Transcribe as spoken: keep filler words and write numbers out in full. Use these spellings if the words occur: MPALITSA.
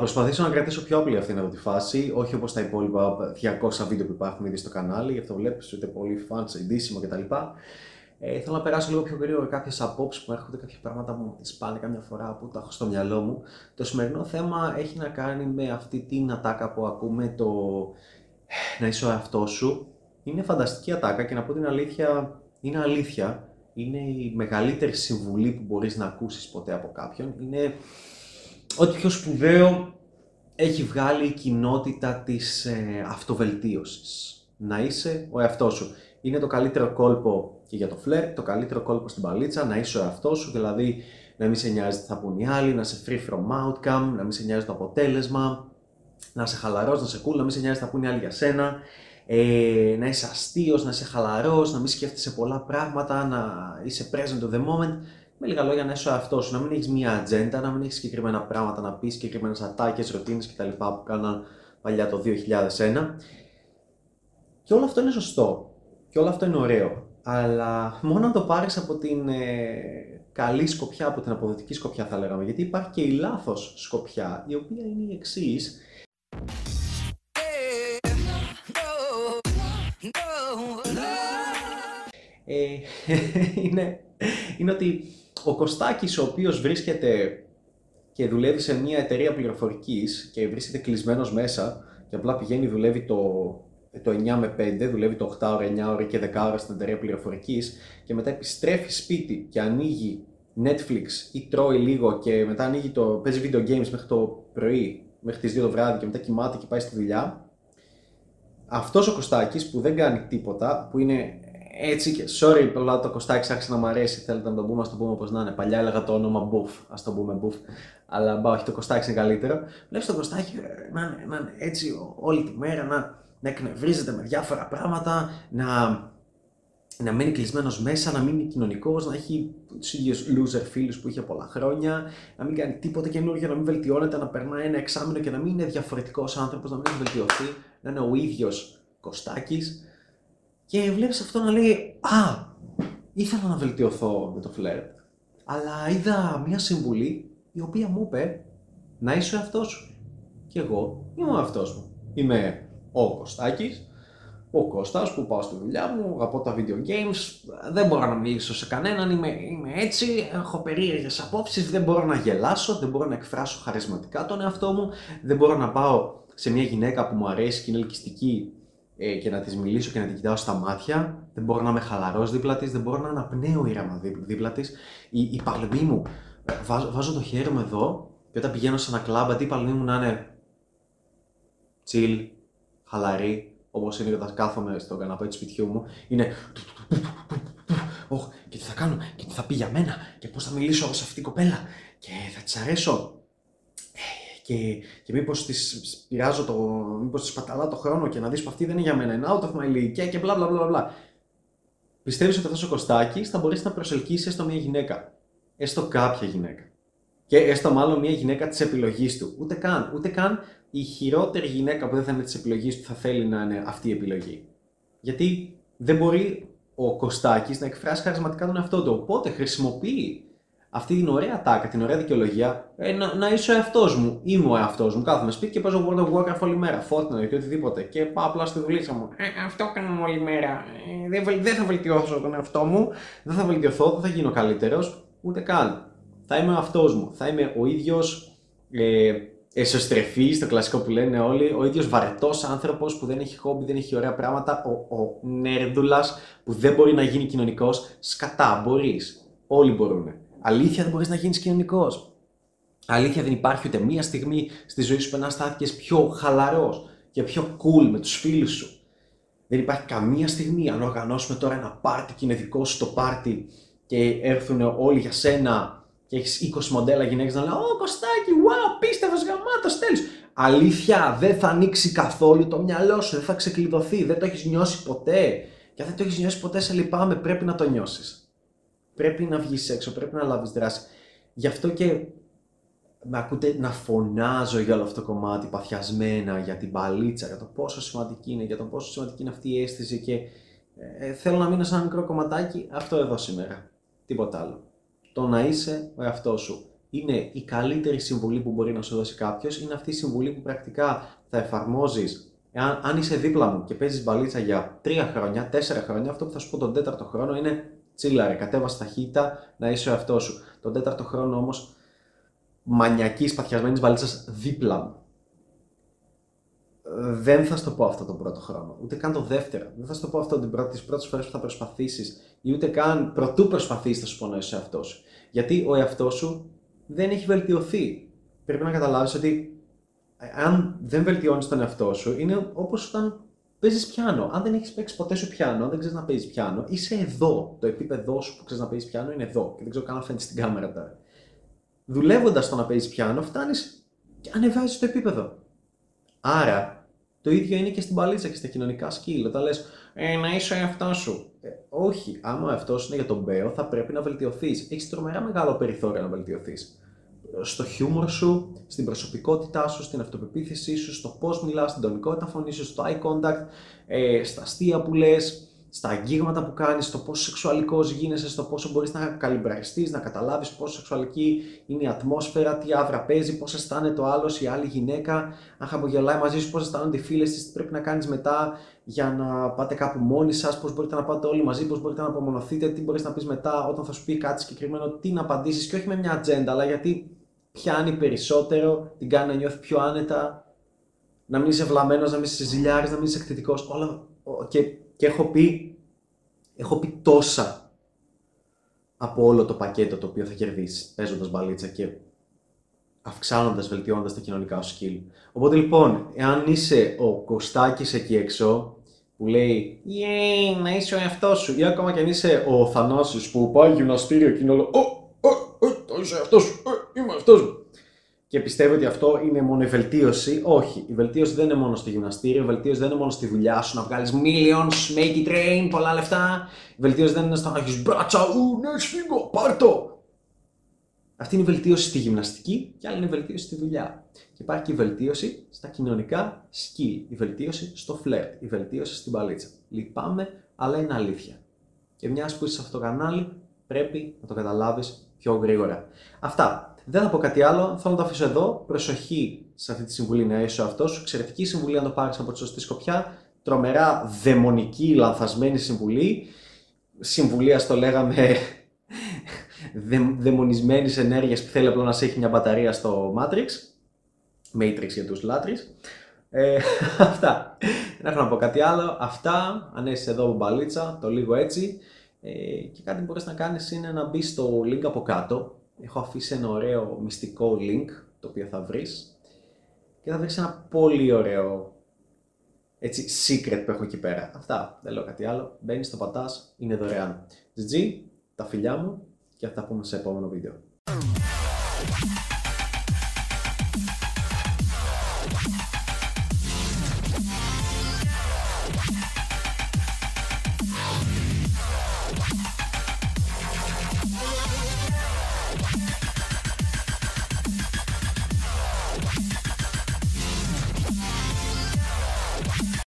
προσπαθήσω να κρατήσω πιο απλή αυτήν εδώ τη φάση, όχι όπως τα υπόλοιπα διακόσια βίντεο που υπάρχουν ήδη στο κανάλι, γι' αυτό βλέπεις ούτε πολύ fancy, ντύσιμο κτλ. Ε, θέλω να περάσω λίγο πιο γρήγορα κάποιες απόψεις που έρχονται, κάποια πράγματα που μου σπάνε καμιά φορά που τα έχω στο μυαλό μου. Το σημερινό θέμα έχει να κάνει με αυτή την ατάκα που ακούμε, το να είσαι ο εαυτός σου. Είναι φανταστική ατάκα και να πω την αλήθεια, είναι αλήθεια. Είναι η μεγαλύτερη συμβουλή που μπορείς να ακούσεις ποτέ από κάποιον. Είναι ό,τι πιο σπουδαίο έχει βγάλει η κοινότητα της ε, αυτοβελτίωσης. Να είσαι ο εαυτός σου. Είναι το καλύτερο κόλπο και για το φλερ, το καλύτερο κόλπο στην παλίτσα, να είσαι ο εαυτός σου, δηλαδή να μην σε νοιάζει τι θα πουν οι άλλοι, να είσαι free from outcome, να μην σε νοιάζει το αποτέλεσμα, να είσαι χαλαρός, να είσαι cool, να μην σε νοιάζει τι θα πουν οι άλλοι για σένα, ε, να είσαι αστείος, να είσαι χαλαρός, να μην σκέφτεσαι πολλά πράγματα, να είσαι present to the moment. Με λίγα λόγια, να είσαι ο εαυτός σου, να μην έχεις μία ατζέντα, να μην έχεις συγκεκριμένα πράγματα να πεις, συγκεκριμένες ατάκες, ρουτίνες κτλ. Που κάναν παλιά το δύο χιλιάδες ένα. Και όλο αυτό είναι σωστό. Και όλο αυτό είναι ωραίο. Αλλά μόνο να το πάρεις από την ε, καλή σκοπιά, από την αποδοτική σκοπιά θα λέγαμε. Γιατί υπάρχει και η λάθος σκοπιά, η οποία είναι η εξής. Ε, είναι, είναι ότι ο Κωστάκης, ο οποίος βρίσκεται και δουλεύει σε μια εταιρεία πληροφορικής και βρίσκεται κλεισμένος μέσα και απλά πηγαίνει, δουλεύει το, το εννιά με πέντε, δουλεύει το οκτώ ώρα, εννιά ώρα και δέκα ώρα στην εταιρεία πληροφορικής και μετά επιστρέφει σπίτι και ανοίγει Netflix ή τρώει λίγο και μετά ανοίγει το, παίζει video games μέχρι το πρωί, μέχρι τις δύο το βράδυ και μετά κοιμάται και πάει στη δουλειά. Αυτός ο Κωστάκης που δεν κάνει τίποτα, που είναι έτσι και sorry, αλλά το Κωστάκης άρχισε να μου αρέσει. Θέλετε να το πούμε, ας το πούμε όπως να είναι. Παλιά έλεγα το όνομα Μπουφ, ας το πούμε Μπουφ. Αλλά μπα, όχι, το Κωστάκης είναι καλύτερο. Βλέπεις τον Κωστάκη να είναι έτσι όλη τη μέρα, να, να εκνευρίζεται με διάφορα πράγματα, να, να μένει κλεισμένος μέσα, να μην είναι κοινωνικός, να έχει τους ίδιους loser φίλους που είχε πολλά χρόνια, να μην κάνει τίποτα καινούργιο, να μην βελτιώνεται, να περνάει ένα εξάμηνο και να μην είναι διαφορετικός άνθρωπος, να μην έχει βελτιωθεί, να είναι ο ίδιος Κωστάκης. Και βλέπεις αυτό να λέει, α, ήθελα να βελτιωθώ με το φλερ, αλλά είδα μια συμβουλή η οποία μου είπε να είσαι ο εαυτός σου. Και εγώ είμαι ο εαυτός μου. Είμαι ο Κωστάκης, ο Κώστας που πάω στη δουλειά μου, αγαπώ τα video games, δεν μπορώ να μιλήσω σε κανέναν, είμαι, είμαι έτσι, έχω περίεργες απόψεις, δεν μπορώ να γελάσω, δεν μπορώ να εκφράσω χαρισματικά τον εαυτό μου, δεν μπορώ να πάω σε μια γυναίκα που μου αρέσει και είναι ελκυστική και να της μιλήσω και να την κοιτάω στα μάτια, δεν μπορώ να είμαι χαλαρός δίπλα της, δεν μπορώ να αναπνέω ήρεμα δίπλα της. Η, η παλμή μου, βάζω, βάζω το χέρι μου εδώ και όταν πηγαίνω σε ένα κλαμπ, αντί η παλμή μου να είναι chill, χαλαρή, όπως είναι όταν κάθομαι στο καναπέ του σπιτιού μου, είναι oh, και τι θα κάνω και τι θα πει για μένα και πώς θα μιλήσω σε αυτή την κοπέλα και θα της αρέσω. Και, και μήπως της πειράζω το, μήπως της παταλά το χρόνο και να δεις που αυτή δεν είναι για μένα, είναι out of my league και μπλα μπλα μπλα μπλα. Πιστεύεις ότι αυτός ο Κωστάκης θα μπορείς να προσελκύσει έστω μια γυναίκα, έστω κάποια γυναίκα και έστω μάλλον μια γυναίκα της επιλογής του, ούτε καν, ούτε καν η χειρότερη γυναίκα που δεν θα είναι της επιλογής του θα θέλει να είναι αυτή η επιλογή, γιατί δεν μπορεί ο Κωστάκης να εκφράσει χαρισματικά τον εαυτό του, οπότε χρησιμοποιεί αυτή την ωραία τάκα, την ωραία δικαιολογία, ε, να, να είσαι ο εαυτός μου. Είμαι ο εαυτός μου. Κάθομαι σπίτι και παίζω World of Warcraft όλη μέρα, Fortnite και οτιδήποτε. Και πάω απλά στη δουλίτσα μου. Ε, αυτό κάνω όλη μέρα. Ε, δεν δε θα βελτιώσω τον εαυτό μου. Δεν θα βελτιωθώ, δεν θα γίνω καλύτερος. Ούτε καν. Θα είμαι ο εαυτός μου. Θα είμαι ο ίδιος ε, εσωστρεφής, το κλασικό που λένε όλοι. Ο ίδιος βαρετός άνθρωπος που δεν έχει χόμπι, δεν έχει ωραία πράγματα. Ο, ο νερντούλας που δεν μπορεί να γίνει κοινωνικός. Σκατά, μπορείς. Όλοι μπορούν. Αλήθεια δεν μπορείς να γίνεις κοινωνικός. Αλήθεια δεν υπάρχει ούτε μία στιγμή στη ζωή σου που να στάθηκες πιο χαλαρός και πιο cool με τους φίλους σου. Δεν υπάρχει καμία στιγμή, αν οργανώσουμε τώρα ένα πάρτι και είναι δικό σου το πάρτι και έρθουν όλοι για σένα και έχεις είκοσι μοντέλα γυναίκες να λένε «Ω Κωστάκη, wow, πίστευες γαμάτος, τέλειος». Αλήθεια δεν θα ανοίξει καθόλου το μυαλό σου, δεν θα ξεκλειδωθεί, δεν το έχεις νιώσει ποτέ. Και αν δεν το έχεις νιώσει ποτέ, σε λυπάμαι, πρέπει να το νιώσεις. Πρέπει να βγεις έξω, πρέπει να λάβεις δράση. Γι' αυτό και με ακούτε να φωνάζω για όλο αυτό το κομμάτι παθιασμένα, για την παλίτσα, για το πόσο σημαντική είναι, για το πόσο σημαντική είναι αυτή η αίσθηση και ε, θέλω να μείνω σε ένα μικρό κομματάκι αυτό εδώ σήμερα. Τίποτα άλλο. Το να είσαι ο εαυτός σου. είναι η καλύτερη συμβουλή που μπορεί να σου δώσει κάποιος, είναι αυτή η συμβουλή που πρακτικά θα εφαρμόζεις. Αν, αν είσαι δίπλα μου και παίζεις μπαλίτσα για τρία χρόνια, τέσσερα χρόνια, αυτό που θα σου πω τον τέταρτο χρόνο είναι τσίλαρε, κατέβασε ταχύτητα, να είσαι ο εαυτός σου. Τον τέταρτο χρόνο όμως μανιακής, παθιασμένης μπαλίτσας δίπλα μου. Δεν θα στο πω αυτό τον πρώτο χρόνο, ούτε καν το δεύτερο. Δεν θα στο πω αυτό την πρώτη, τις πρώτες φορές που θα προσπαθήσεις ή ούτε καν πρωτού προσπαθήσεις θα σου πω να είσαι ο εαυτός σου. Γιατί ο εαυτός σου δεν έχει βελτιωθεί. Πρέπει να καταλάβεις ότι αν δεν βελτιώνεις τον εαυτό σου, είναι όπως όταν παίζεις πιάνο. Αν δεν έχεις παίξει ποτέ σου πιάνο, αν δεν ξέρεις να παίζεις πιάνο, είσαι εδώ. Το επίπεδό σου που ξέρεις να παίζεις πιάνο είναι εδώ. Και δεν ξέρω καν αν φαίνεται στην κάμερα τώρα. Δουλεύοντας το να παίζεις πιάνο, φτάνεις και ανεβάζεις το επίπεδο. Άρα. Το ίδιο είναι και στην παλίτσα και στα κοινωνικά σκύλ. Όταν λες ε, να είσαι ο εαυτός σου. Ε, όχι, άμα ο εαυτός είναι για τον μπέο, θα πρέπει να βελτιωθείς. Έχεις τρομερά μεγάλο περιθώριο να βελτιωθείς. Στο χιούμορ σου, στην προσωπικότητά σου, στην αυτοπεποίθησή σου, στο πώς μιλάς, στην τονικότητα φωνής σου, στο eye contact, ε, στα αστεία που λες, στα αγγίγματα που κάνεις, στο πόσο σεξουαλικός γίνεσαι, στο πόσο μπορείς να καλυμπραριστείς, να καταλάβεις πόσο σεξουαλική είναι η ατμόσφαιρα, τι άβρα παίζει, πώς αισθάνεται ο άλλος, η άλλη γυναίκα, αν χαμογελάει μαζί σου, πώς αισθάνονται οι φίλες της, τι πρέπει να κάνεις μετά για να πάτε κάπου μόνοι σας, πώς μπορείτε να πάτε όλοι μαζί, πώς μπορείτε να απομονωθείτε, τι μπορείς να πεις μετά όταν θα σου πει κάτι συγκεκριμένο, τι να απαντήσεις και όχι με μια ατζέντα, αλλά γιατί πιάνει περισσότερο, την κάνει να νιώθει πιο άνετα, να μην είσαι βλαμμένος, να μην είσαι ζηλιάρης, να μην είσαι εκτιτικός, όλα. Και Και έχω πει, έχω πει τόσα από όλο το πακέτο το οποίο θα κερδίσεις παίζοντας μπαλίτσα και αυξάνοντας, βελτιώνοντας τα κοινωνικά σου σκύλ. Οπότε λοιπόν, εάν είσαι ο Κωστάκης εκεί έξω που λέει «Yay, να είσαι ο εαυτός σου» ή ακόμα και αν είσαι ο Θανάσης που πάει γυμναστήριο και είναι όλο «Ω, ω, ω, το είσαι αυτός σου, ε, είμαι αυτός μου» και πιστεύω ότι αυτό είναι μόνο η βελτίωση. Όχι, η βελτίωση δεν είναι μόνο στο γυμναστήριο, η βελτίωση δεν είναι μόνο στη δουλειά σου, να βγάλεις millions, make it rain, πολλά λεφτά. Η βελτίωση δεν είναι στο να έχεις μπράτσα, ου, ναι, σφίγγω, πάρ' το. Αυτή είναι η βελτίωση στη γυμναστική και άλλη είναι η βελτίωση στη δουλειά. Και υπάρχει και η βελτίωση στα κοινωνικά σκύλ, η βελτίωση στο φλερτ, η βελτίωση στην παλίτσα. Λυπάμαι, αλλά είναι αλήθεια. Και μιας που είσαι σε αυτό το κανάλι, πρέπει να το καταλάβεις πιο γρήγορα. Αυτά. Δεν θα πω κάτι άλλο, θέλω να το αφήσω εδώ. Προσοχή σε αυτή τη συμβουλή να είσαι ο εαυτός σου. Εξαιρετική συμβουλή αν το πάρεις από τη σωστή σκοπιά. Τρομερά δαιμονική, λανθασμένη συμβουλή. Συμβουλή, ας το λέγαμε, δε, δαιμονισμένης ενέργειας που θέλει απλά να σε έχει μια μπαταρία στο Matrix. Matrix για τους λάτρεις. Ε, αυτά. Δεν έχω να πω κάτι άλλο. Αυτά. Αν είσαι εδώ από μπαλίτσα, το λίγο έτσι. Ε, και κάτι που μπορείς να κάνεις είναι να μπεις στο link από κάτω. Έχω αφήσει ένα ωραίο μυστικό link, το οποίο θα βρεις και θα βρεις ένα πολύ ωραίο έτσι, secret που έχω εκεί πέρα. Αυτά, δεν λέω κάτι άλλο. Μπαίνεις, το πατάς, είναι δωρεάν. Τζιτζι, τα φιλιά μου και αυτά που πούμε σε επόμενο βίντεο.